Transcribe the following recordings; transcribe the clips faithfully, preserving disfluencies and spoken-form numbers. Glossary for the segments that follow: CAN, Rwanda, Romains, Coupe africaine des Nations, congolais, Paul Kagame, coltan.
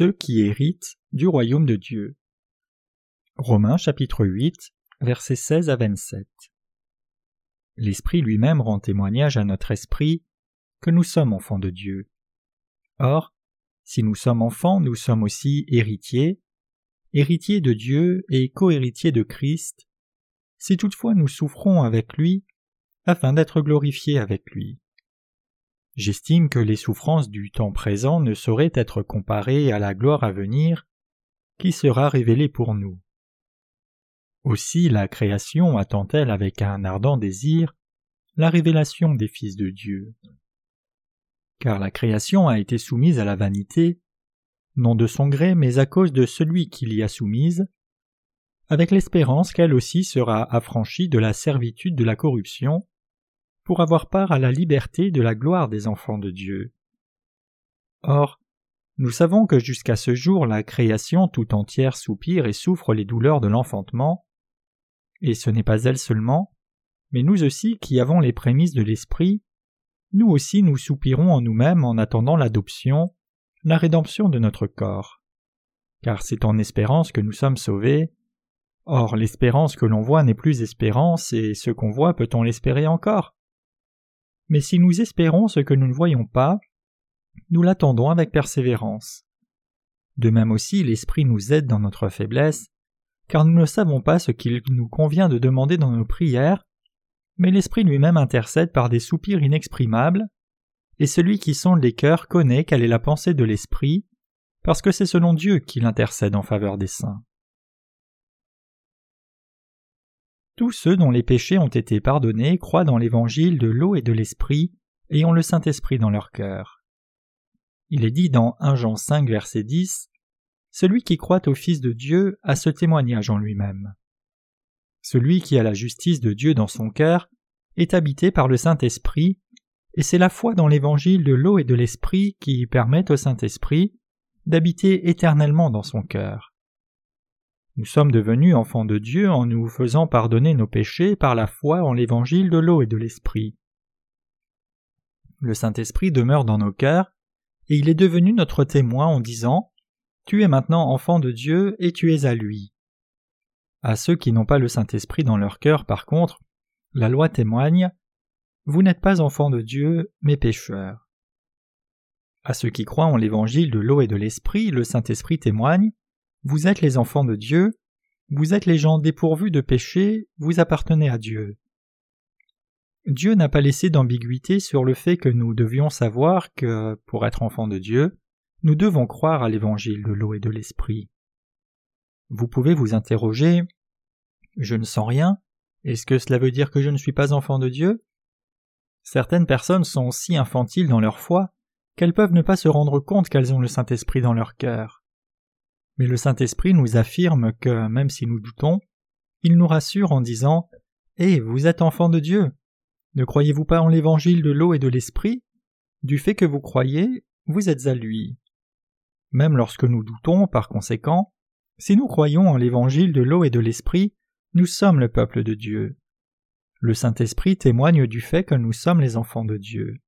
ceux qui héritent du royaume de Dieu. Romains chapitre huit, versets seize à vingt-sept. L'Esprit lui-même rend témoignage à notre esprit que nous sommes enfants de Dieu. Or, si nous sommes enfants, nous sommes aussi héritiers, héritiers de Dieu et co-héritiers de Christ, si toutefois nous souffrons avec lui, afin d'être glorifiés avec lui. J'estime que les souffrances du temps présent ne sauraient être comparées à la gloire à venir qui sera révélée pour nous. Aussi la création attend-elle avec un ardent désir la révélation des fils de Dieu. Car la création a été soumise à la vanité, non de son gré mais à cause de celui qui l'y a soumise, avec l'espérance qu'elle aussi sera affranchie de la servitude de la corruption, pour avoir part à la liberté de la gloire des enfants de Dieu. Or, nous savons que jusqu'à ce jour la création tout entière soupire et souffre les douleurs de l'enfantement, et ce n'est pas elle seulement, mais nous aussi qui avons les prémices de l'Esprit, nous aussi nous soupirons en nous-mêmes en attendant l'adoption, la rédemption de notre corps. Car c'est en espérance que nous sommes sauvés. Or l'espérance que l'on voit n'est plus espérance, et ce qu'on voit peut-on l'espérer encore ? Mais si nous espérons ce que nous ne voyons pas, nous l'attendons avec persévérance. De même aussi, l'Esprit nous aide dans notre faiblesse, car nous ne savons pas ce qu'il nous convient de demander dans nos prières, mais l'Esprit lui-même intercède par des soupirs inexprimables, et celui qui sonde les cœurs connaît quelle est la pensée de l'Esprit, parce que c'est selon Dieu qu'il intercède en faveur des saints. Tous ceux dont les péchés ont été pardonnés croient dans l'évangile de l'eau et de l'esprit et ont le Saint-Esprit dans leur cœur. Il est dit dans premier Jean cinq, verset dix, « Celui qui croit au Fils de Dieu a ce témoignage en lui-même. Celui qui a la justice de Dieu dans son cœur est habité par le Saint-Esprit, et c'est la foi dans l'évangile de l'eau et de l'esprit qui permet au Saint-Esprit d'habiter éternellement dans son cœur. » Nous sommes devenus enfants de Dieu en nous faisant pardonner nos péchés par la foi en l'évangile de l'eau et de l'esprit. Le Saint-Esprit demeure dans nos cœurs et il est devenu notre témoin en disant « Tu es maintenant enfant de Dieu et tu es à lui ». À ceux qui n'ont pas le Saint-Esprit dans leur cœur, par contre, la loi témoigne « Vous n'êtes pas enfants de Dieu, mais pécheurs ». À ceux qui croient en l'évangile de l'eau et de l'esprit, le Saint-Esprit témoigne « Vous êtes les enfants de Dieu, vous êtes les gens dépourvus de péché, vous appartenez à Dieu. » Dieu n'a pas laissé d'ambiguïté sur le fait que nous devions savoir que, pour être enfants de Dieu, nous devons croire à l'évangile de l'eau et de l'esprit. Vous pouvez vous interroger « Je ne sens rien, est-ce que cela veut dire que je ne suis pas enfant de Dieu ?» Certaines personnes sont si infantiles dans leur foi qu'elles peuvent ne pas se rendre compte qu'elles ont le Saint-Esprit dans leur cœur. Mais le Saint-Esprit nous affirme que, même si nous doutons, il nous rassure en disant « Eh, vous êtes enfants de Dieu. Ne croyez-vous pas en l'évangile de l'eau et de l'esprit ? Du fait que vous croyez, vous êtes à lui. » Même lorsque nous doutons, par conséquent, si nous croyons en l'évangile de l'eau et de l'esprit, nous sommes le peuple de Dieu. Le Saint-Esprit témoigne du fait que nous sommes les enfants de Dieu.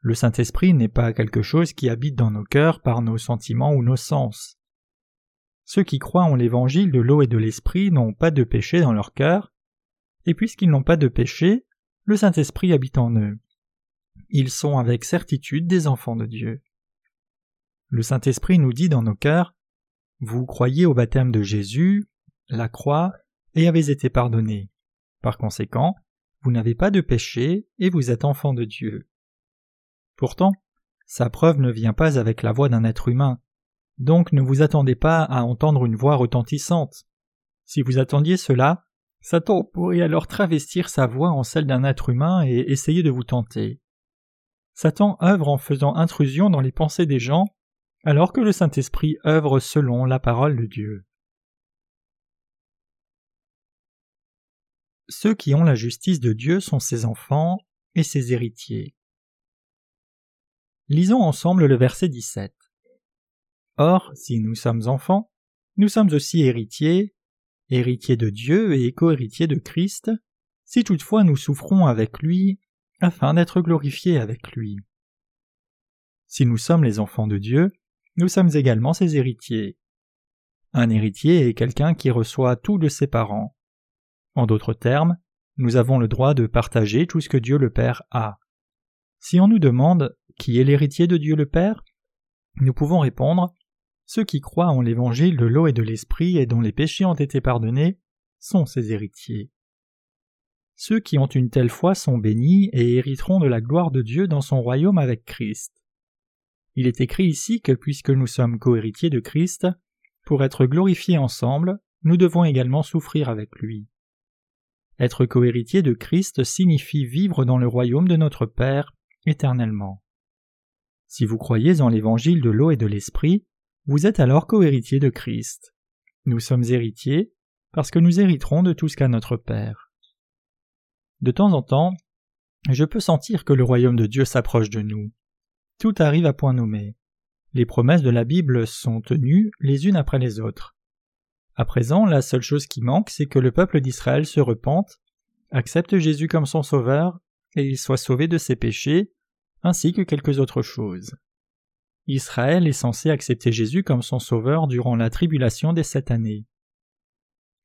Le Saint-Esprit n'est pas quelque chose qui habite dans nos cœurs par nos sentiments ou nos sens. Ceux qui croient en l'évangile de l'eau et de l'esprit n'ont pas de péché dans leur cœur, et puisqu'ils n'ont pas de péché, le Saint-Esprit habite en eux. Ils sont avec certitude des enfants de Dieu. Le Saint-Esprit nous dit dans nos cœurs « Vous croyez au baptême de Jésus, la croix, et avez été pardonnés. Par conséquent, vous n'avez pas de péché et vous êtes enfants de Dieu. » Pourtant, sa preuve ne vient pas avec la voix d'un être humain. Donc ne vous attendez pas à entendre une voix retentissante. Si vous attendiez cela, Satan pourrait alors travestir sa voix en celle d'un être humain et essayer de vous tenter. Satan œuvre en faisant intrusion dans les pensées des gens, alors que le Saint-Esprit œuvre selon la parole de Dieu. Ceux qui ont la justice de Dieu sont ses enfants et ses héritiers. Lisons ensemble le verset dix-sept. Or, si nous sommes enfants, nous sommes aussi héritiers, héritiers de Dieu et co-héritiers de Christ, si toutefois nous souffrons avec lui, afin d'être glorifiés avec lui. Si nous sommes les enfants de Dieu, nous sommes également ses héritiers. Un héritier est quelqu'un qui reçoit tout de ses parents. En d'autres termes, nous avons le droit de partager tout ce que Dieu le Père a. Si on nous demande « Qui est l'héritier de Dieu le Père ?» nous pouvons répondre « Ceux qui croient en l'évangile de l'eau et de l'esprit et dont les péchés ont été pardonnés sont ses héritiers. » Ceux qui ont une telle foi sont bénis et hériteront de la gloire de Dieu dans son royaume avec Christ. Il est écrit ici que puisque nous sommes cohéritiers de Christ, pour être glorifiés ensemble, nous devons également souffrir avec lui. Être cohéritier de Christ signifie vivre dans le royaume de notre Père éternellement. Si vous croyez en l'évangile de l'eau et de l'esprit, vous êtes alors cohéritier de Christ. Nous sommes héritiers parce que nous hériterons de tout ce qu'a notre Père. De temps en temps, je peux sentir que le royaume de Dieu s'approche de nous. Tout arrive à point nommé. Les promesses de la Bible sont tenues les unes après les autres. À présent, la seule chose qui manque, c'est que le peuple d'Israël se repente, accepte Jésus comme son sauveur, et soit sauvé de ses péchés, ainsi que quelques autres choses. Israël est censé accepter Jésus comme son sauveur durant la tribulation des sept années.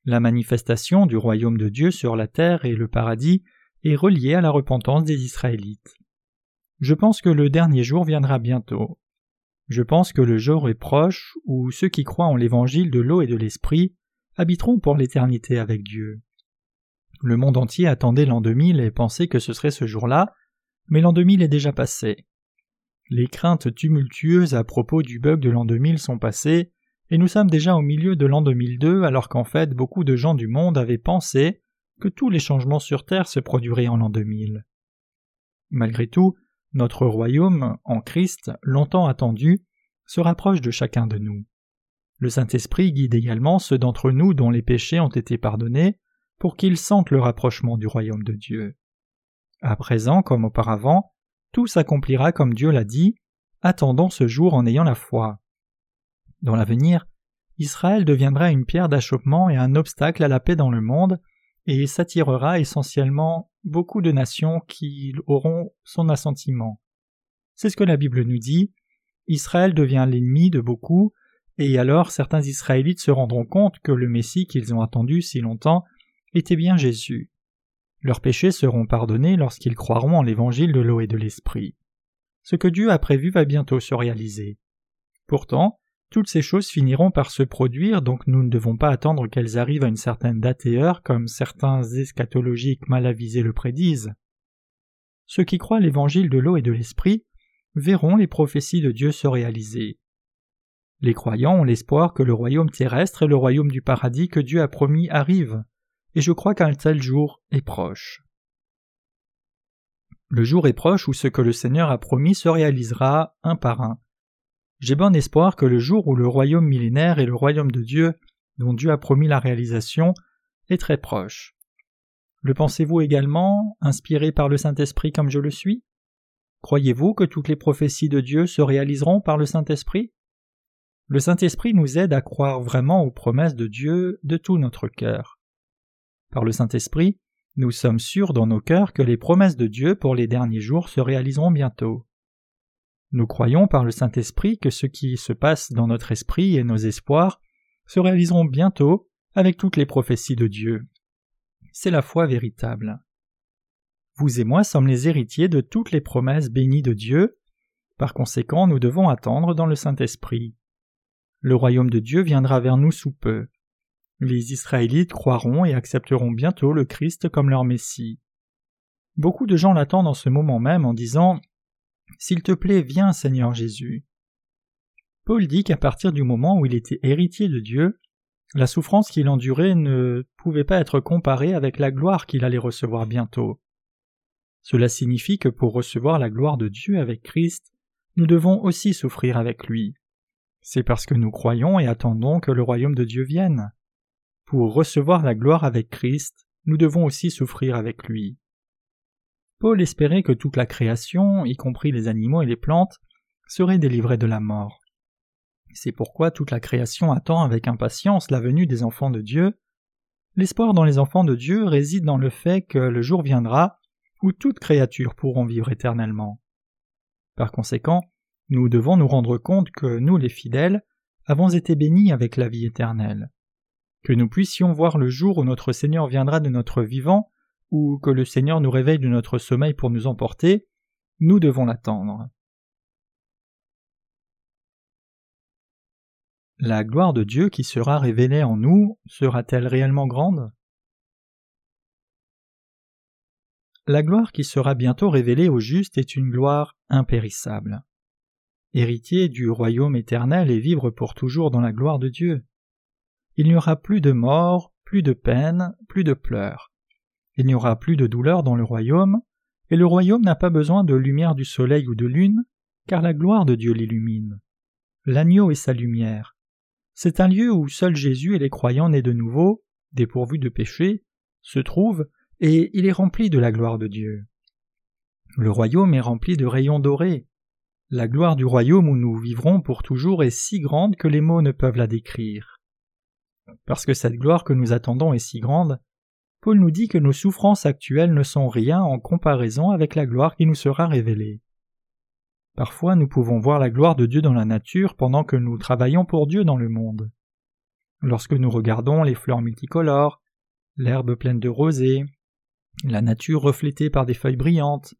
La manifestation du royaume de Dieu sur la terre et le paradis est reliée à la repentance des Israélites. Je pense que le dernier jour viendra bientôt. Je pense que le jour est proche où ceux qui croient en l'évangile de l'eau et de l'esprit habiteront pour l'éternité avec Dieu. Le monde entier attendait l'an deux mille et pensait que ce serait ce jour-là, mais l'an deux mille est déjà passé. Les craintes tumultueuses à propos du bug de l'an deux mille sont passées, et nous sommes déjà au milieu de l'an deux mille deux, alors qu'en fait beaucoup de gens du monde avaient pensé que tous les changements sur Terre se produiraient en l'an deux mille. Malgré tout, notre royaume, en Christ, longtemps attendu, se rapproche de chacun de nous. Le Saint-Esprit guide également ceux d'entre nous dont les péchés ont été pardonnés, pour qu'ils sentent le rapprochement du royaume de Dieu. À présent, comme auparavant, tout s'accomplira comme Dieu l'a dit, attendons ce jour en ayant la foi. Dans l'avenir, Israël deviendra une pierre d'achoppement et un obstacle à la paix dans le monde et s'attirera essentiellement beaucoup de nations qui auront son assentiment. C'est ce que la Bible nous dit, Israël devient l'ennemi de beaucoup et alors certains Israélites se rendront compte que le Messie qu'ils ont attendu si longtemps était bien Jésus. Leurs péchés seront pardonnés lorsqu'ils croiront en l'évangile de l'eau et de l'esprit. Ce que Dieu a prévu va bientôt se réaliser. Pourtant, toutes ces choses finiront par se produire, donc nous ne devons pas attendre qu'elles arrivent à une certaine date et heure, comme certains eschatologiques mal avisés le prédisent. Ceux qui croient l'évangile de l'eau et de l'esprit verront les prophéties de Dieu se réaliser. Les croyants ont l'espoir que le royaume terrestre et le royaume du paradis que Dieu a promis arrivent, et je crois qu'un tel jour est proche. Le jour est proche où ce que le Seigneur a promis se réalisera un par un. J'ai bon espoir que le jour où le royaume millénaire et le royaume de Dieu, dont Dieu a promis la réalisation, est très proche. Le pensez-vous également, inspiré par le Saint-Esprit comme je le suis? Croyez-vous que toutes les prophéties de Dieu se réaliseront par le Saint-Esprit? Le Saint-Esprit nous aide à croire vraiment aux promesses de Dieu de tout notre cœur. Par le Saint-Esprit, nous sommes sûrs dans nos cœurs que les promesses de Dieu pour les derniers jours se réaliseront bientôt. Nous croyons par le Saint-Esprit que ce qui se passe dans notre esprit et nos espoirs se réaliseront bientôt avec toutes les prophéties de Dieu. C'est la foi véritable. Vous et moi sommes les héritiers de toutes les promesses bénies de Dieu, par conséquent nous devons attendre dans le Saint-Esprit. Le royaume de Dieu viendra vers nous sous peu. Les Israélites croiront et accepteront bientôt le Christ comme leur Messie. Beaucoup de gens l'attendent en ce moment même en disant « S'il te plaît, viens, Seigneur Jésus ». Paul dit qu'à partir du moment où il était héritier de Dieu, la souffrance qu'il endurait ne pouvait pas être comparée avec la gloire qu'il allait recevoir bientôt. Cela signifie que pour recevoir la gloire de Dieu avec Christ, nous devons aussi souffrir avec lui. C'est parce que nous croyons et attendons que le royaume de Dieu vienne. Pour recevoir la gloire avec Christ, nous devons aussi souffrir avec lui. Paul espérait que toute la création, y compris les animaux et les plantes, serait délivrée de la mort. C'est pourquoi toute la création attend avec impatience la venue des enfants de Dieu. L'espoir dans les enfants de Dieu réside dans le fait que le jour viendra où toutes créatures pourront vivre éternellement. Par conséquent, Nous devons nous rendre compte que nous, les fidèles, avons été bénis avec la vie éternelle. Que nous puissions voir le jour où notre Seigneur viendra de notre vivant, ou que le Seigneur nous réveille de notre sommeil pour nous emporter, nous devons l'attendre. La gloire de Dieu qui sera révélée en nous sera-t-elle réellement grande ? La gloire qui sera bientôt révélée aux justes est une gloire impérissable. Héritier du royaume éternel et vivre pour toujours dans la gloire de Dieu. Il n'y aura plus de mort, plus de peine, plus de pleurs. Il n'y aura plus de douleur dans le royaume, et le royaume n'a pas besoin de lumière du soleil ou de lune, car la gloire de Dieu l'illumine. L'agneau est sa lumière. C'est un lieu où seul Jésus et les croyants nés de nouveau, dépourvus de péché, se trouvent, et il est rempli de la gloire de Dieu. Le royaume est rempli de rayons dorés. La gloire du royaume où nous vivrons pour toujours est si grande que les mots ne peuvent la décrire. Parce que cette gloire que nous attendons est si grande, Paul nous dit que nos souffrances actuelles ne sont rien en comparaison avec la gloire qui nous sera révélée. Parfois, nous pouvons voir la gloire de Dieu dans la nature pendant que nous travaillons pour Dieu dans le monde. Lorsque nous regardons les fleurs multicolores, l'herbe pleine de rosée, la nature reflétée par des feuilles brillantes,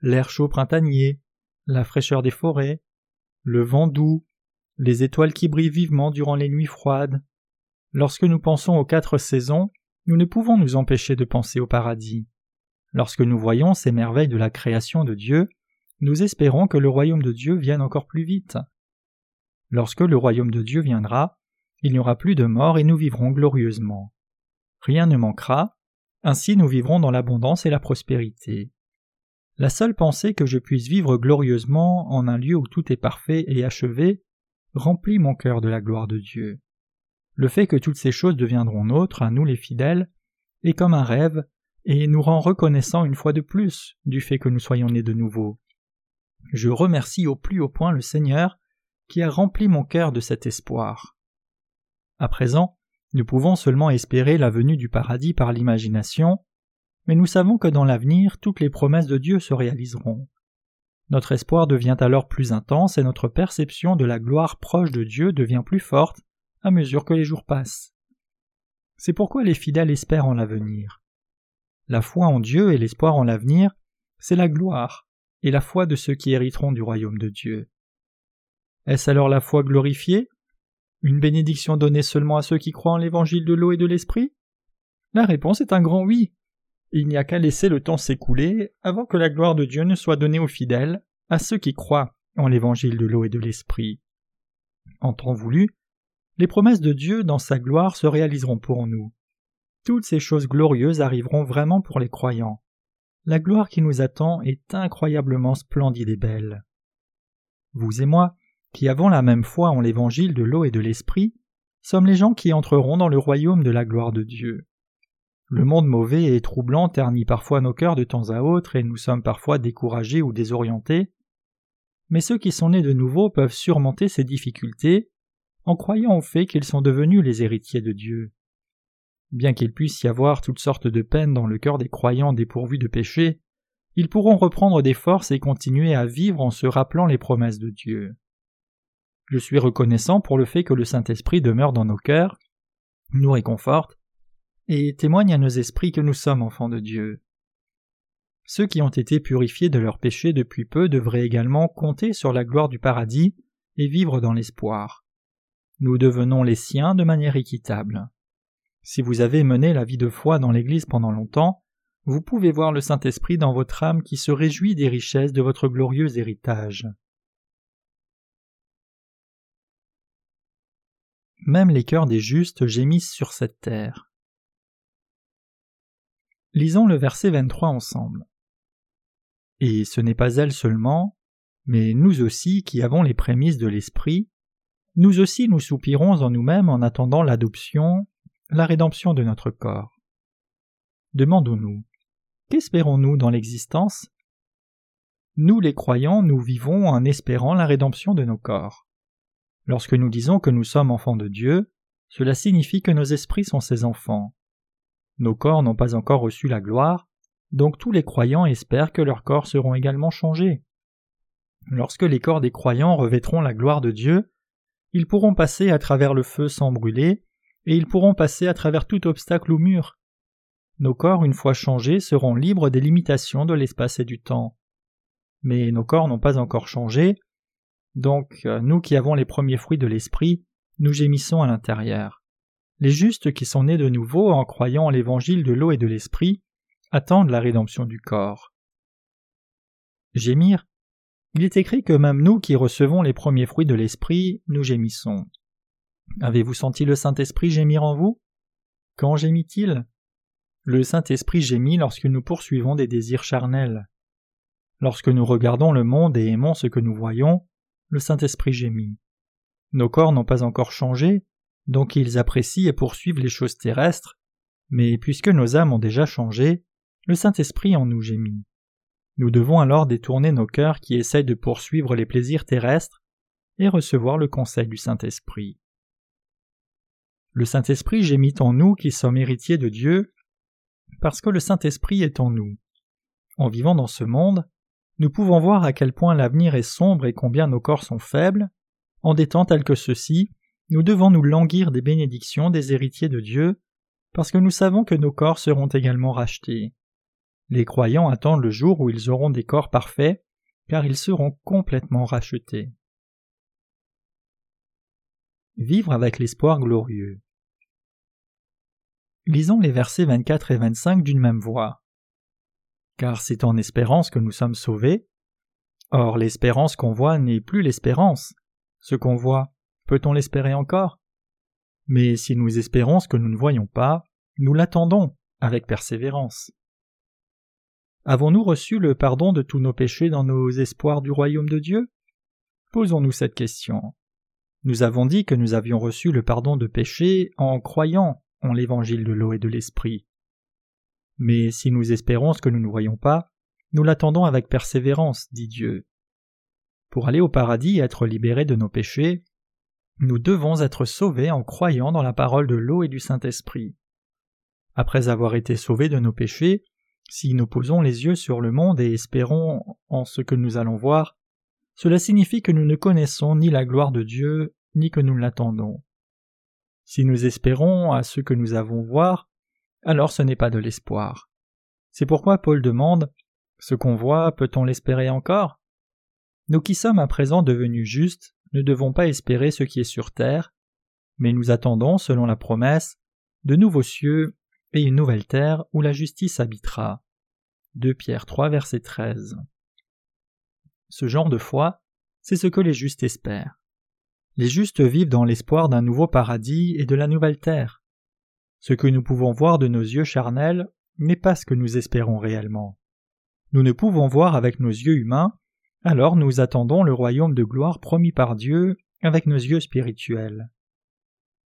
l'air chaud printanier, la fraîcheur des forêts, le vent doux, les étoiles qui brillent vivement durant les nuits froides. Lorsque nous pensons aux quatre saisons, nous ne pouvons nous empêcher de penser au paradis. Lorsque nous voyons ces merveilles de la création de Dieu, nous espérons que le royaume de Dieu vienne encore plus vite. Lorsque le royaume de Dieu viendra, il n'y aura plus de mort et nous vivrons glorieusement. Rien ne manquera, ainsi nous vivrons dans l'abondance et la prospérité. La seule pensée que je puisse vivre glorieusement en un lieu où tout est parfait et achevé remplit mon cœur de la gloire de Dieu. Le fait que toutes ces choses deviendront nôtres à nous les fidèles est comme un rêve et nous rend reconnaissants une fois de plus du fait que nous soyons nés de nouveau. Je remercie au plus haut point le Seigneur qui a rempli mon cœur de cet espoir. À présent, nous pouvons seulement espérer la venue du paradis par l'imagination, mais nous savons que dans l'avenir, toutes les promesses de Dieu se réaliseront. Notre espoir devient alors plus intense et notre perception de la gloire proche de Dieu devient plus forte à mesure que les jours passent. C'est pourquoi les fidèles espèrent en l'avenir. La foi en Dieu et l'espoir en l'avenir, c'est la gloire et la foi de ceux qui hériteront du royaume de Dieu. Est-ce alors la foi glorifiée ? Une bénédiction donnée seulement à ceux qui croient en l'évangile de l'eau et de l'esprit ? La réponse est un grand oui. Il n'y a qu'à laisser le temps s'écouler avant que la gloire de Dieu ne soit donnée aux fidèles, à ceux qui croient en l'évangile de l'eau et de l'esprit. En temps voulu, les promesses de Dieu dans sa gloire se réaliseront pour nous. Toutes ces choses glorieuses arriveront vraiment pour les croyants. La gloire qui nous attend est incroyablement splendide et belle. Vous et moi, qui avons la même foi en l'évangile de l'eau et de l'esprit, sommes les gens qui entreront dans le royaume de la gloire de Dieu. Le monde mauvais et troublant ternit parfois nos cœurs de temps à autre et nous sommes parfois découragés ou désorientés, mais ceux qui sont nés de nouveau peuvent surmonter ces difficultés en croyant au fait qu'ils sont devenus les héritiers de Dieu. Bien qu'il puisse y avoir toutes sortes de peines dans le cœur des croyants dépourvus de péché, ils pourront reprendre des forces et continuer à vivre en se rappelant les promesses de Dieu. Je suis reconnaissant pour le fait que le Saint-Esprit demeure dans nos cœurs, nous réconforte, et témoigne à nos esprits que nous sommes enfants de Dieu. Ceux qui ont été purifiés de leurs péchés depuis peu devraient également compter sur la gloire du paradis et vivre dans l'espoir. Nous devenons les siens de manière équitable. Si vous avez mené la vie de foi dans l'Église pendant longtemps, vous pouvez voir le Saint-Esprit dans votre âme qui se réjouit des richesses de votre glorieux héritage. Même les cœurs des justes gémissent sur cette terre. Lisons le verset vingt-trois ensemble. « Et ce n'est pas elle seulement, mais nous aussi qui avons les prémices de l'Esprit, nous aussi nous soupirons en nous-mêmes en attendant l'adoption, la rédemption de notre corps. » Demandons-nous, qu'espérons-nous dans l'existence ? Nous les croyants, nous vivons en espérant la rédemption de nos corps. Lorsque nous disons que nous sommes enfants de Dieu, cela signifie que nos esprits sont ses enfants. Nos corps n'ont pas encore reçu la gloire, donc tous les croyants espèrent que leurs corps seront également changés. Lorsque les corps des croyants revêtront la gloire de Dieu, ils pourront passer à travers le feu sans brûler, et ils pourront passer à travers tout obstacle ou mur. Nos corps, une fois changés, seront libres des limitations de l'espace et du temps. Mais nos corps n'ont pas encore changé, donc nous qui avons les premiers fruits de l'esprit, nous gémissons à l'intérieur. Les justes qui sont nés de nouveau en croyant en l'évangile de l'eau et de l'esprit attendent la rédemption du corps. Gémir. Il est écrit que même nous qui recevons les premiers fruits de l'esprit, nous gémissons. Avez-vous senti le Saint-Esprit gémir en vous? Quand gémit-il? Le Saint-Esprit gémit lorsque nous poursuivons des désirs charnels. Lorsque nous regardons le monde et aimons ce que nous voyons, le Saint-Esprit gémit. Nos corps n'ont pas encore changé, donc ils apprécient et poursuivent les choses terrestres, mais puisque nos âmes ont déjà changé, le Saint-Esprit en nous gémit. Nous devons alors détourner nos cœurs qui essayent de poursuivre les plaisirs terrestres et recevoir le conseil du Saint-Esprit. Le Saint-Esprit gémit en nous qui sommes héritiers de Dieu, parce que le Saint-Esprit est en nous. En vivant dans ce monde, nous pouvons voir à quel point l'avenir est sombre et combien nos corps sont faibles. En des temps tels que ceux-ci, nous devons nous languir des bénédictions des héritiers de Dieu, parce que nous savons que nos corps seront également rachetés. Les croyants attendent le jour où ils auront des corps parfaits, car ils seront complètement rachetés. Vivre avec l'espoir glorieux. Lisons les versets vingt-quatre et vingt-cinq d'une même voix. Car c'est en espérance que nous sommes sauvés. Or, l'espérance qu'on voit n'est plus l'espérance. Ce qu'on voit, peut-on l'espérer encore? Mais si nous espérons ce que nous ne voyons pas, nous l'attendons avec persévérance. Avons-nous reçu le pardon de tous nos péchés dans nos espoirs du royaume de Dieu? Posons-nous cette question. Nous avons dit que nous avions reçu le pardon de péchés en croyant en l'évangile de l'eau et de l'esprit. Mais si nous espérons ce que nous ne voyons pas, nous l'attendons avec persévérance, dit Dieu. Pour aller au paradis et être libérés de nos péchés, nous devons être sauvés en croyant dans la parole de l'eau et du Saint-Esprit. Après avoir été sauvés de nos péchés, si nous posons les yeux sur le monde et espérons en ce que nous allons voir, cela signifie que nous ne connaissons ni la gloire de Dieu, ni que nous l'attendons. Si nous espérons à ce que nous avons voir, alors ce n'est pas de l'espoir. C'est pourquoi Paul demande « Ce qu'on voit, peut-on l'espérer encore ?» Nous qui sommes à présent devenus justes, ne devons pas espérer ce qui est sur terre, mais nous attendons, selon la promesse, de nouveaux cieux et une nouvelle terre où la justice habitera. deux Pierre trois, verset treize. Ce genre de foi, c'est ce que les justes espèrent. Les justes vivent dans l'espoir d'un nouveau paradis et de la nouvelle terre. Ce que nous pouvons voir de nos yeux charnels n'est pas ce que nous espérons réellement. Nous ne pouvons voir avec nos yeux humains, alors nous attendons le royaume de gloire promis par Dieu avec nos yeux spirituels.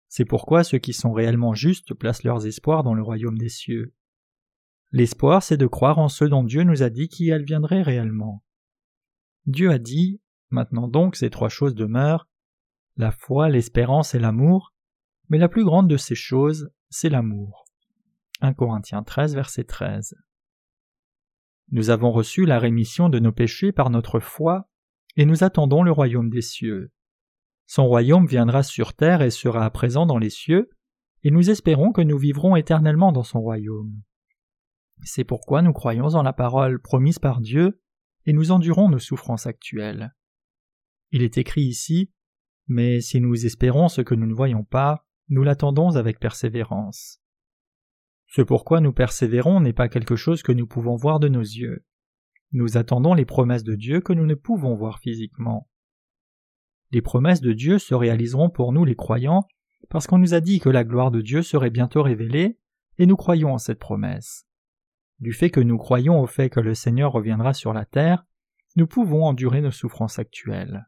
C'est pourquoi ceux qui sont réellement justes placent leurs espoirs dans le royaume des cieux. L'espoir, c'est de croire en ce dont Dieu nous a dit qu'il adviendrait réellement. Dieu a dit, maintenant donc ces trois choses demeurent, la foi, l'espérance et l'amour, mais la plus grande de ces choses, c'est l'amour. un Corinthiens treize, verset treize. Nous avons reçu la rémission de nos péchés par notre foi, et nous attendons le royaume des cieux. Son royaume viendra sur terre et sera à présent dans les cieux, et nous espérons que nous vivrons éternellement dans son royaume. C'est pourquoi nous croyons en la parole promise par Dieu, et nous endurons nos souffrances actuelles. Il est écrit ici, « Mais si nous espérons ce que nous ne voyons pas, nous l'attendons avec persévérance. » Ce pourquoi nous persévérons n'est pas quelque chose que nous pouvons voir de nos yeux. Nous attendons les promesses de Dieu que nous ne pouvons voir physiquement. Les promesses de Dieu se réaliseront pour nous les croyants, parce qu'on nous a dit que la gloire de Dieu serait bientôt révélée, et nous croyons en cette promesse. Du fait que nous croyons au fait que le Seigneur reviendra sur la terre, nous pouvons endurer nos souffrances actuelles.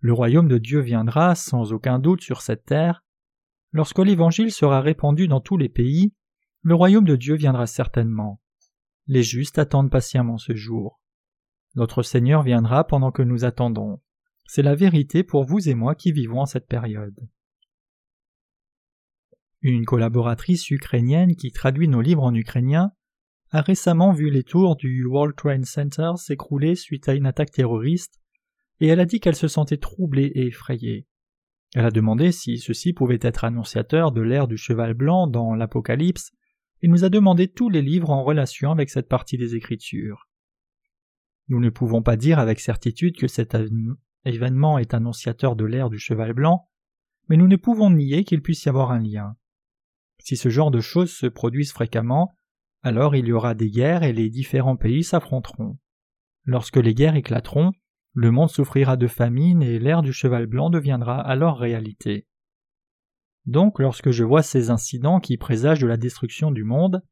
Le royaume de Dieu viendra, sans aucun doute, sur cette terre. Lorsque l'Évangile sera répandu dans tous les pays, le royaume de Dieu viendra certainement. Les justes attendent patiemment ce jour. Notre Seigneur viendra pendant que nous attendons. C'est la vérité pour vous et moi qui vivons en cette période. Une collaboratrice ukrainienne qui traduit nos livres en ukrainien a récemment vu les tours du World Trade Center s'écrouler suite à une attaque terroriste et elle a dit qu'elle se sentait troublée et effrayée. Elle a demandé si ceci pouvait être annonciateur de l'ère du cheval blanc dans l'Apocalypse, et nous a demandé tous les livres en relation avec cette partie des Écritures. Nous ne pouvons pas dire avec certitude que cet événement est annonciateur de l'ère du cheval blanc, mais nous ne pouvons nier qu'il puisse y avoir un lien. Si ce genre de choses se produisent fréquemment, alors il y aura des guerres et les différents pays s'affronteront. Lorsque les guerres éclateront, le monde souffrira de famine et l'ère du cheval blanc deviendra alors réalité. Donc lorsque je vois ces incidents qui présagent de la destruction du monde,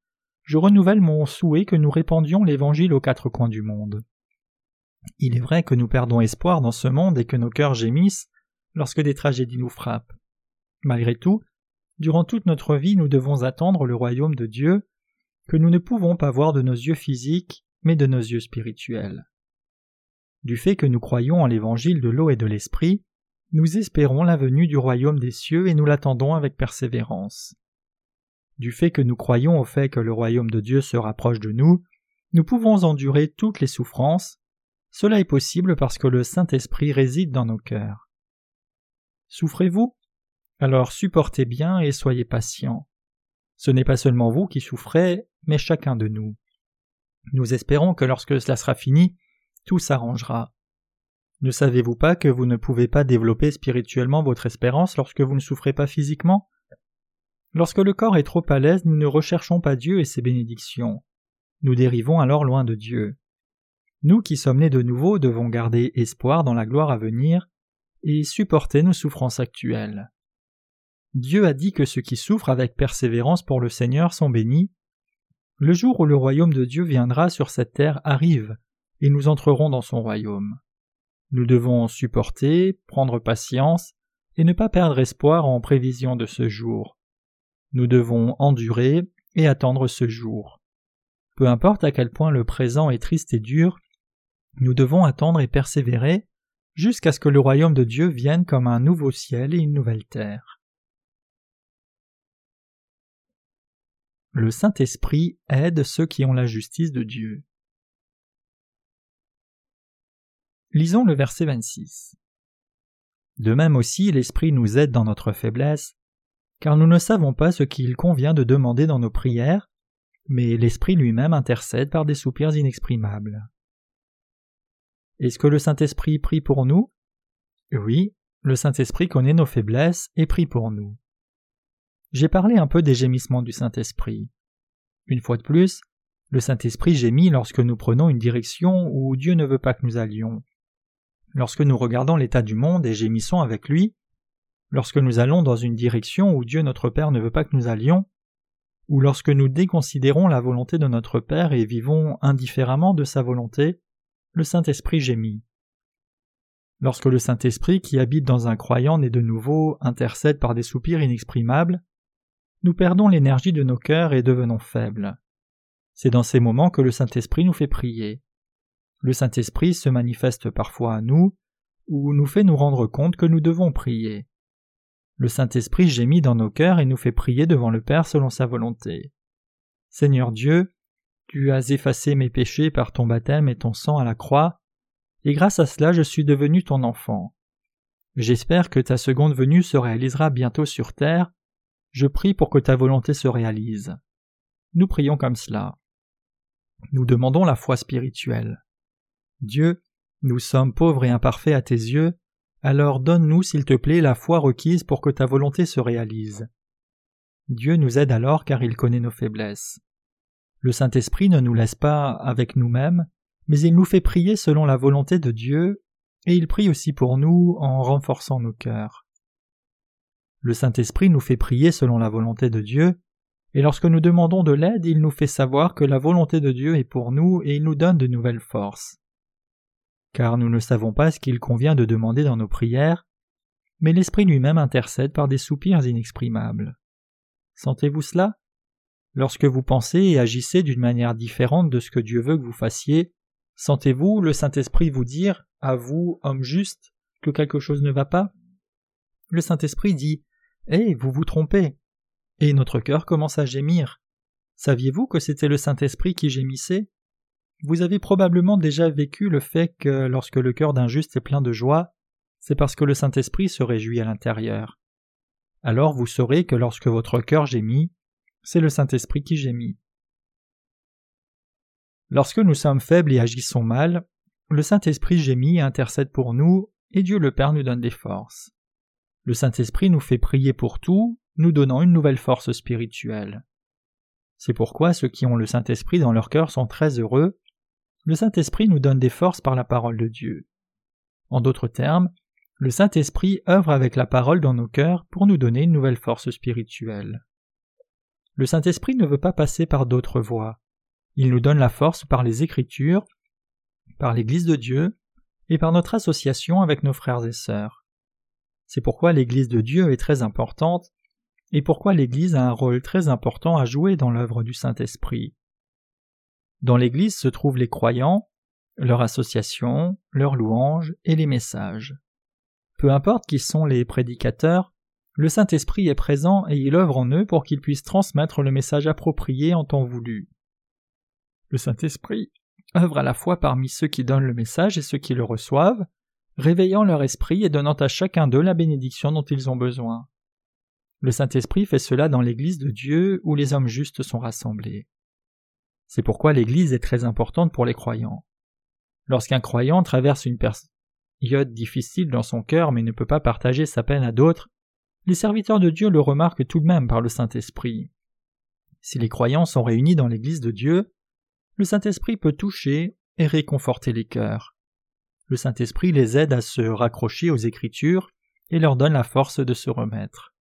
je renouvelle mon souhait que nous répandions l'Évangile aux quatre coins du monde. Il est vrai que nous perdons espoir dans ce monde et que nos cœurs gémissent lorsque des tragédies nous frappent. Malgré tout, durant toute notre vie, nous devons attendre le royaume de Dieu, que nous ne pouvons pas voir de nos yeux physiques, mais de nos yeux spirituels. Du fait que nous croyons en l'Évangile de l'eau et de l'Esprit, nous espérons la venue du royaume des cieux et nous l'attendons avec persévérance. Du fait que nous croyons au fait que le royaume de Dieu se rapproche de nous, nous pouvons endurer toutes les souffrances. Cela est possible parce que le Saint-Esprit réside dans nos cœurs. Souffrez-vous? Alors supportez bien et soyez patients. Ce n'est pas seulement vous qui souffrez, mais chacun de nous. Nous espérons que lorsque cela sera fini, tout s'arrangera. Ne savez-vous pas que vous ne pouvez pas développer spirituellement votre espérance lorsque vous ne souffrez pas physiquement ? Lorsque le corps est trop à l'aise, nous ne recherchons pas Dieu et ses bénédictions. Nous dérivons alors loin de Dieu. Nous qui sommes nés de nouveau devons garder espoir dans la gloire à venir et supporter nos souffrances actuelles. Dieu a dit que ceux qui souffrent avec persévérance pour le Seigneur sont bénis. Le jour où le royaume de Dieu viendra sur cette terre arrive, et nous entrerons dans son royaume. Nous devons supporter, prendre patience, et ne pas perdre espoir en prévision de ce jour. Nous devons endurer et attendre ce jour. Peu importe à quel point le présent est triste et dur, nous devons attendre et persévérer jusqu'à ce que le royaume de Dieu vienne comme un nouveau ciel et une nouvelle terre. Le Saint-Esprit aide ceux qui ont la justice de Dieu. Lisons le verset vingt-six. De même aussi, l'Esprit nous aide dans notre faiblesse, car nous ne savons pas ce qu'il convient de demander dans nos prières, mais l'Esprit lui-même intercède par des soupirs inexprimables. Est-ce que le Saint-Esprit prie pour nous ? Oui, le Saint-Esprit connaît nos faiblesses et prie pour nous. J'ai parlé un peu des gémissements du Saint-Esprit. Une fois de plus, le Saint-Esprit gémit lorsque nous prenons une direction où Dieu ne veut pas que nous allions. Lorsque nous regardons l'état du monde et gémissons avec lui, lorsque nous allons dans une direction où Dieu notre Père ne veut pas que nous allions, ou lorsque nous déconsidérons la volonté de notre Père et vivons indifféremment de sa volonté, le Saint-Esprit gémit. Lorsque le Saint-Esprit qui habite dans un croyant né de nouveau intercède par des soupirs inexprimables, nous perdons l'énergie de nos cœurs et devenons faibles. C'est dans ces moments que le Saint-Esprit nous fait prier. Le Saint-Esprit se manifeste parfois à nous, ou nous fait nous rendre compte que nous devons prier. Le Saint-Esprit gémit dans nos cœurs et nous fait prier devant le Père selon sa volonté. « Seigneur Dieu, tu as effacé mes péchés par ton baptême et ton sang à la croix, et grâce à cela je suis devenu ton enfant. J'espère que ta seconde venue se réalisera bientôt sur terre. Je prie pour que ta volonté se réalise. » Nous prions comme cela. Nous demandons la foi spirituelle. Dieu, nous sommes pauvres et imparfaits à tes yeux, alors donne-nous, s'il te plaît, la foi requise pour que ta volonté se réalise. Dieu nous aide alors car il connaît nos faiblesses. Le Saint-Esprit ne nous laisse pas avec nous-mêmes, mais il nous fait prier selon la volonté de Dieu, et il prie aussi pour nous en renforçant nos cœurs. Le Saint-Esprit nous fait prier selon la volonté de Dieu, et lorsque nous demandons de l'aide, il nous fait savoir que la volonté de Dieu est pour nous et il nous donne de nouvelles forces. Car nous ne savons pas ce qu'il convient de demander dans nos prières, mais l'Esprit lui-même intercède par des soupirs inexprimables. Sentez-vous cela ? Lorsque vous pensez et agissez d'une manière différente de ce que Dieu veut que vous fassiez, sentez-vous le Saint-Esprit vous dire, à vous, homme juste, que quelque chose ne va pas ? Le Saint-Esprit dit « Eh, vous vous trompez !» Et notre cœur commence à gémir. Saviez-vous que c'était le Saint-Esprit qui gémissait ? Vous avez probablement déjà vécu le fait que lorsque le cœur d'un juste est plein de joie, c'est parce que le Saint-Esprit se réjouit à l'intérieur. Alors vous saurez que lorsque votre cœur gémit, c'est le Saint-Esprit qui gémit. Lorsque nous sommes faibles et agissons mal, le Saint-Esprit gémit et intercède pour nous, et Dieu le Père nous donne des forces. Le Saint-Esprit nous fait prier pour tout, nous donnant une nouvelle force spirituelle. C'est pourquoi ceux qui ont le Saint-Esprit dans leur cœur sont très heureux. Le Saint-Esprit nous donne des forces par la parole de Dieu. En d'autres termes, le Saint-Esprit œuvre avec la parole dans nos cœurs pour nous donner une nouvelle force spirituelle. Le Saint-Esprit ne veut pas passer par d'autres voies. Il nous donne la force par les Écritures, par l'Église de Dieu et par notre association avec nos frères et sœurs. C'est pourquoi l'Église de Dieu est très importante et pourquoi l'Église a un rôle très important à jouer dans l'œuvre du Saint-Esprit. Dans l'Église se trouvent les croyants, leur association, leurs louanges et les messages. Peu importe qui sont les prédicateurs, le Saint-Esprit est présent et il œuvre en eux pour qu'ils puissent transmettre le message approprié en temps voulu. Le Saint-Esprit œuvre à la fois parmi ceux qui donnent le message et ceux qui le reçoivent, réveillant leur esprit et donnant à chacun d'eux la bénédiction dont ils ont besoin. Le Saint-Esprit fait cela dans l'Église de Dieu où les hommes justes sont rassemblés. C'est pourquoi l'Église est très importante pour les croyants. Lorsqu'un croyant traverse une période difficile dans son cœur mais ne peut pas partager sa peine à d'autres, les serviteurs de Dieu le remarquent tout de même par le Saint-Esprit. Si les croyants sont réunis dans l'Église de Dieu, le Saint-Esprit peut toucher et réconforter les cœurs. Le Saint-Esprit les aide à se raccrocher aux Écritures et leur donne la force de se remettre.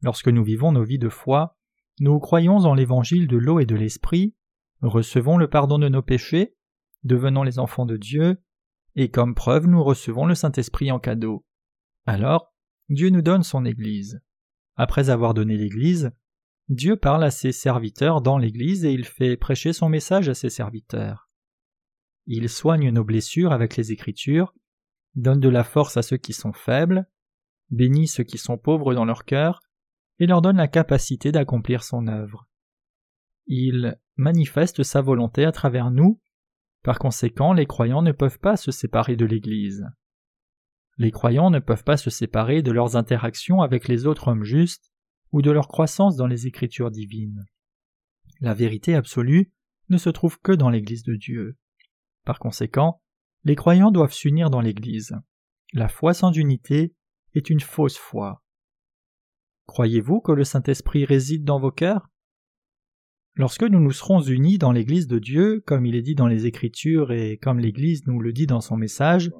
Lorsque nous vivons nos vies de foi, nous croyons en l'Évangile de l'eau et de l'Esprit, recevons le pardon de nos péchés, devenons les enfants de Dieu, et comme preuve nous recevons le Saint-Esprit en cadeau. Alors, Dieu nous donne son Église. Après avoir donné l'Église, Dieu parle à ses serviteurs dans l'Église et il fait prêcher son message à ses serviteurs. Il soigne nos blessures avec les Écritures, donne de la force à ceux qui sont faibles, bénit ceux qui sont pauvres dans leur cœur et leur donne la capacité d'accomplir son œuvre. Il manifeste sa volonté à travers nous, par conséquent les croyants ne peuvent pas se séparer de l'Église. Les croyants ne peuvent pas se séparer de leurs interactions avec les autres hommes justes, ou de leur croissance dans les Écritures divines. La vérité absolue ne se trouve que dans l'Église de Dieu. Par conséquent, les croyants doivent s'unir dans l'Église. La foi sans unité est une fausse foi. Croyez-vous que le Saint-Esprit réside dans vos cœurs? Lorsque nous nous serons unis dans l'Église de Dieu, comme il est dit dans les Écritures et comme l'Église nous le dit dans son message,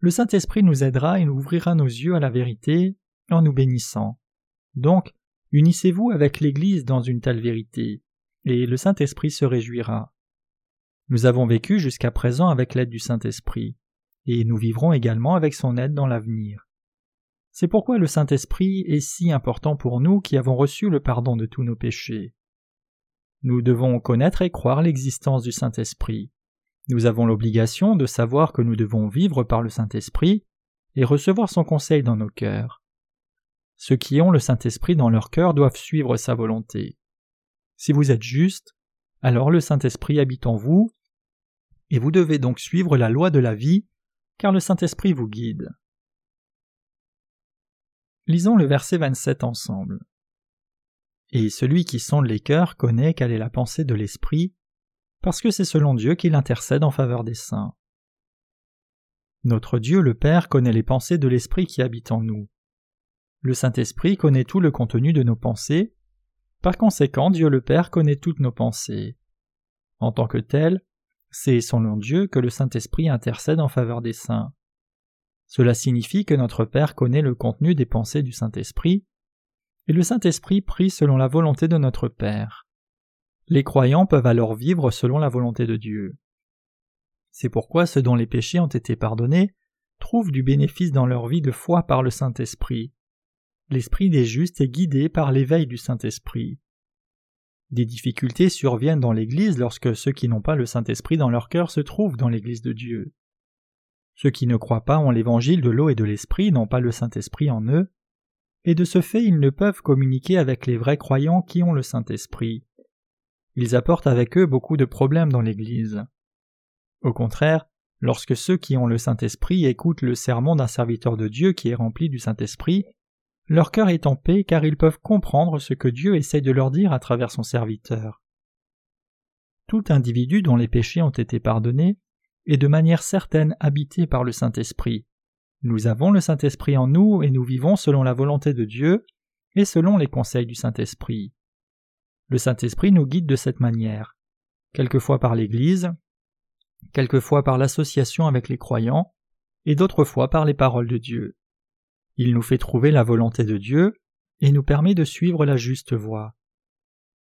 le Saint-Esprit nous aidera et nous ouvrira nos yeux à la vérité en nous bénissant. Donc, unissez-vous avec l'Église dans une telle vérité, et le Saint-Esprit se réjouira. Nous avons vécu jusqu'à présent avec l'aide du Saint-Esprit, et nous vivrons également avec son aide dans l'avenir. C'est pourquoi le Saint-Esprit est si important pour nous qui avons reçu le pardon de tous nos péchés. Nous devons connaître et croire l'existence du Saint-Esprit. Nous avons l'obligation de savoir que nous devons vivre par le Saint-Esprit et recevoir son conseil dans nos cœurs. Ceux qui ont le Saint-Esprit dans leur cœur doivent suivre sa volonté. Si vous êtes juste, alors le Saint-Esprit habite en vous, et vous devez donc suivre la loi de la vie, car le Saint-Esprit vous guide. Lisons le verset vingt-sept ensemble. « Et celui qui sonde les cœurs connaît quelle est la pensée de l'Esprit, parce que c'est selon Dieu qu'il intercède en faveur des saints. » Notre Dieu, le Père, connaît les pensées de l'Esprit qui habite en nous. Le Saint-Esprit connaît tout le contenu de nos pensées. Par conséquent, Dieu le Père connaît toutes nos pensées. En tant que tel, c'est selon Dieu que le Saint-Esprit intercède en faveur des saints. Cela signifie que notre Père connaît le contenu des pensées du Saint-Esprit, et le Saint-Esprit prie selon la volonté de notre Père. Les croyants peuvent alors vivre selon la volonté de Dieu. C'est pourquoi ceux dont les péchés ont été pardonnés trouvent du bénéfice dans leur vie de foi par le Saint-Esprit. L'esprit des justes est guidé par l'éveil du Saint-Esprit. Des difficultés surviennent dans l'Église lorsque ceux qui n'ont pas le Saint-Esprit dans leur cœur se trouvent dans l'Église de Dieu. Ceux qui ne croient pas en l'Évangile de l'eau et de l'Esprit n'ont pas le Saint-Esprit en eux, et de ce fait ils ne peuvent communiquer avec les vrais croyants qui ont le Saint-Esprit. ils apportent avec eux beaucoup de problèmes dans l'Église. Au contraire, lorsque ceux qui ont le Saint-Esprit écoutent le sermon d'un serviteur de Dieu qui est rempli du Saint-Esprit, leur cœur est en paix car ils peuvent comprendre ce que Dieu essaie de leur dire à travers son serviteur. Tout individu dont les péchés ont été pardonnés est de manière certaine habité par le Saint-Esprit. Nous avons le Saint-Esprit en nous et nous vivons selon la volonté de Dieu et selon les conseils du Saint-Esprit. Le Saint-Esprit nous guide de cette manière, quelquefois par l'Église, quelquefois par l'association avec les croyants, et d'autres fois par les paroles de Dieu. Il nous fait trouver la volonté de Dieu et nous permet de suivre la juste voie.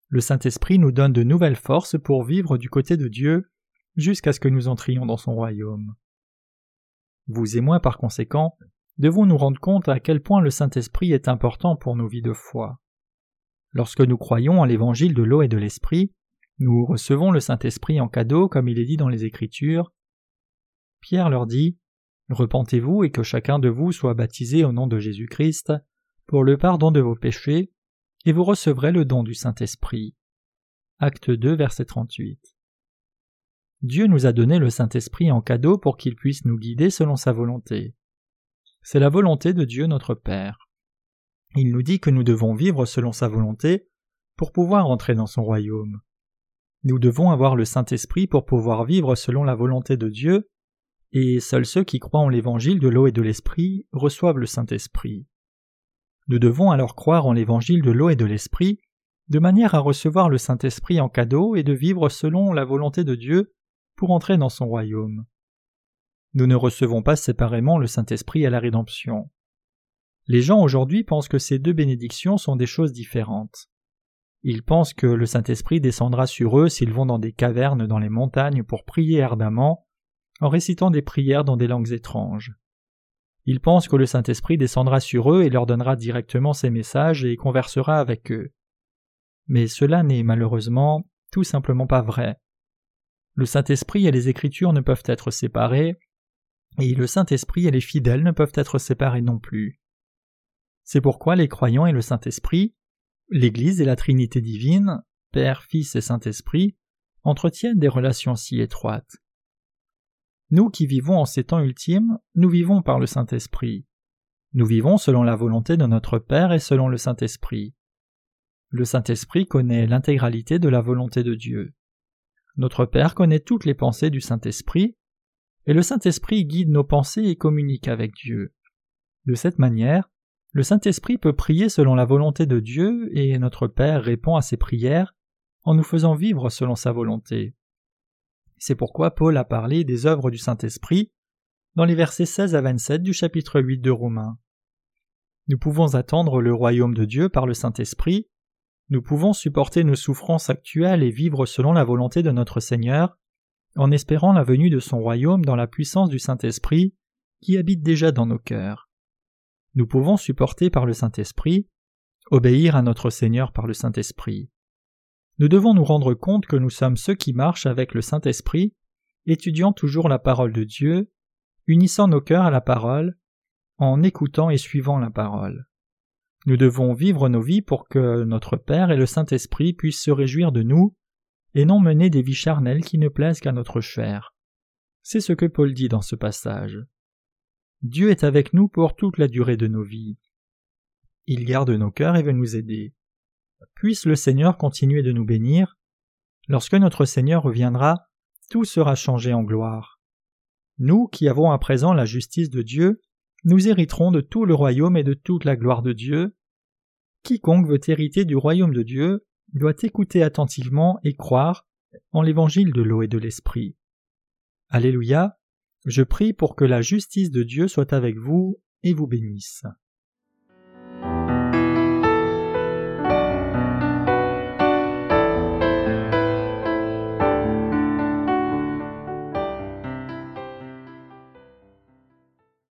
Le Saint-Esprit nous donne de nouvelles forces pour vivre du côté de Dieu jusqu'à ce que nous entrions dans son royaume. Vous et moi, par conséquent, devons nous rendre compte à quel point le Saint-Esprit est important pour nos vies de foi. Lorsque nous croyons en l'évangile de l'eau et de l'esprit, nous recevons le Saint-Esprit en cadeau, comme il est dit dans les Écritures. Pierre leur dit « Repentez-vous et que chacun de vous soit baptisé au nom de Jésus-Christ pour le pardon de vos péchés, et vous recevrez le don du Saint-Esprit. » Acte deux, verset trente-huit. Dieu nous a donné le Saint-Esprit en cadeau pour qu'il puisse nous guider selon sa volonté. C'est la volonté de Dieu notre Père. Il nous dit que nous devons vivre selon sa volonté pour pouvoir entrer dans son royaume. Nous devons avoir le Saint-Esprit pour pouvoir vivre selon la volonté de Dieu, et seuls ceux qui croient en l'évangile de l'eau et de l'esprit reçoivent le Saint-Esprit. Nous devons alors croire en l'évangile de l'eau et de l'esprit de manière à recevoir le Saint-Esprit en cadeau et de vivre selon la volonté de Dieu pour entrer dans son royaume. Nous ne recevons pas séparément le Saint-Esprit à la rédemption. Les gens aujourd'hui pensent que ces deux bénédictions sont des choses différentes. Ils pensent que le Saint-Esprit descendra sur eux s'ils vont dans des cavernes dans les montagnes pour prier ardemment, en récitant des prières dans des langues étranges. Ils pensent que le Saint-Esprit descendra sur eux et leur donnera directement ses messages et conversera avec eux. Mais cela n'est malheureusement tout simplement pas vrai. Le Saint-Esprit et les Écritures ne peuvent être séparés, et le Saint-Esprit et les fidèles ne peuvent être séparés non plus. C'est pourquoi les croyants et le Saint-Esprit, l'Église et la Trinité divine, Père, Fils et Saint-Esprit, entretiennent des relations si étroites. Nous qui vivons en ces temps ultimes, nous vivons par le Saint-Esprit. Nous vivons selon la volonté de notre Père et selon le Saint-Esprit. Le Saint-Esprit connaît l'intégralité de la volonté de Dieu. Notre Père connaît toutes les pensées du Saint-Esprit, et le Saint-Esprit guide nos pensées et communique avec Dieu. De cette manière, le Saint-Esprit peut prier selon la volonté de Dieu et notre Père répond à ses prières en nous faisant vivre selon sa volonté. C'est pourquoi Paul a parlé des œuvres du Saint-Esprit dans les versets seize à vingt-sept du chapitre huit de Romains. Nous pouvons attendre le royaume de Dieu par le Saint-Esprit, nous pouvons supporter nos souffrances actuelles et vivre selon la volonté de notre Seigneur en espérant la venue de son royaume dans la puissance du Saint-Esprit qui habite déjà dans nos cœurs. Nous pouvons supporter par le Saint-Esprit, obéir à notre Seigneur par le Saint-Esprit. Nous devons nous rendre compte que nous sommes ceux qui marchent avec le Saint-Esprit, étudiant toujours la parole de Dieu, unissant nos cœurs à la parole, en écoutant et suivant la parole. Nous devons vivre nos vies pour que notre Père et le Saint-Esprit puissent se réjouir de nous et non mener des vies charnelles qui ne plaisent qu'à notre chair. C'est ce que Paul dit dans ce passage. Dieu est avec nous pour toute la durée de nos vies. Il garde nos cœurs et veut nous aider. Puisse le Seigneur continuer de nous bénir. Lorsque notre Seigneur reviendra, tout sera changé en gloire. Nous, qui avons à présent la justice de Dieu, nous hériterons de tout le royaume et de toute la gloire de Dieu. Quiconque veut hériter du royaume de Dieu doit écouter attentivement et croire en l'évangile de l'eau et de l'esprit. Alléluia! Je prie pour que la justice de Dieu soit avec vous et vous bénisse.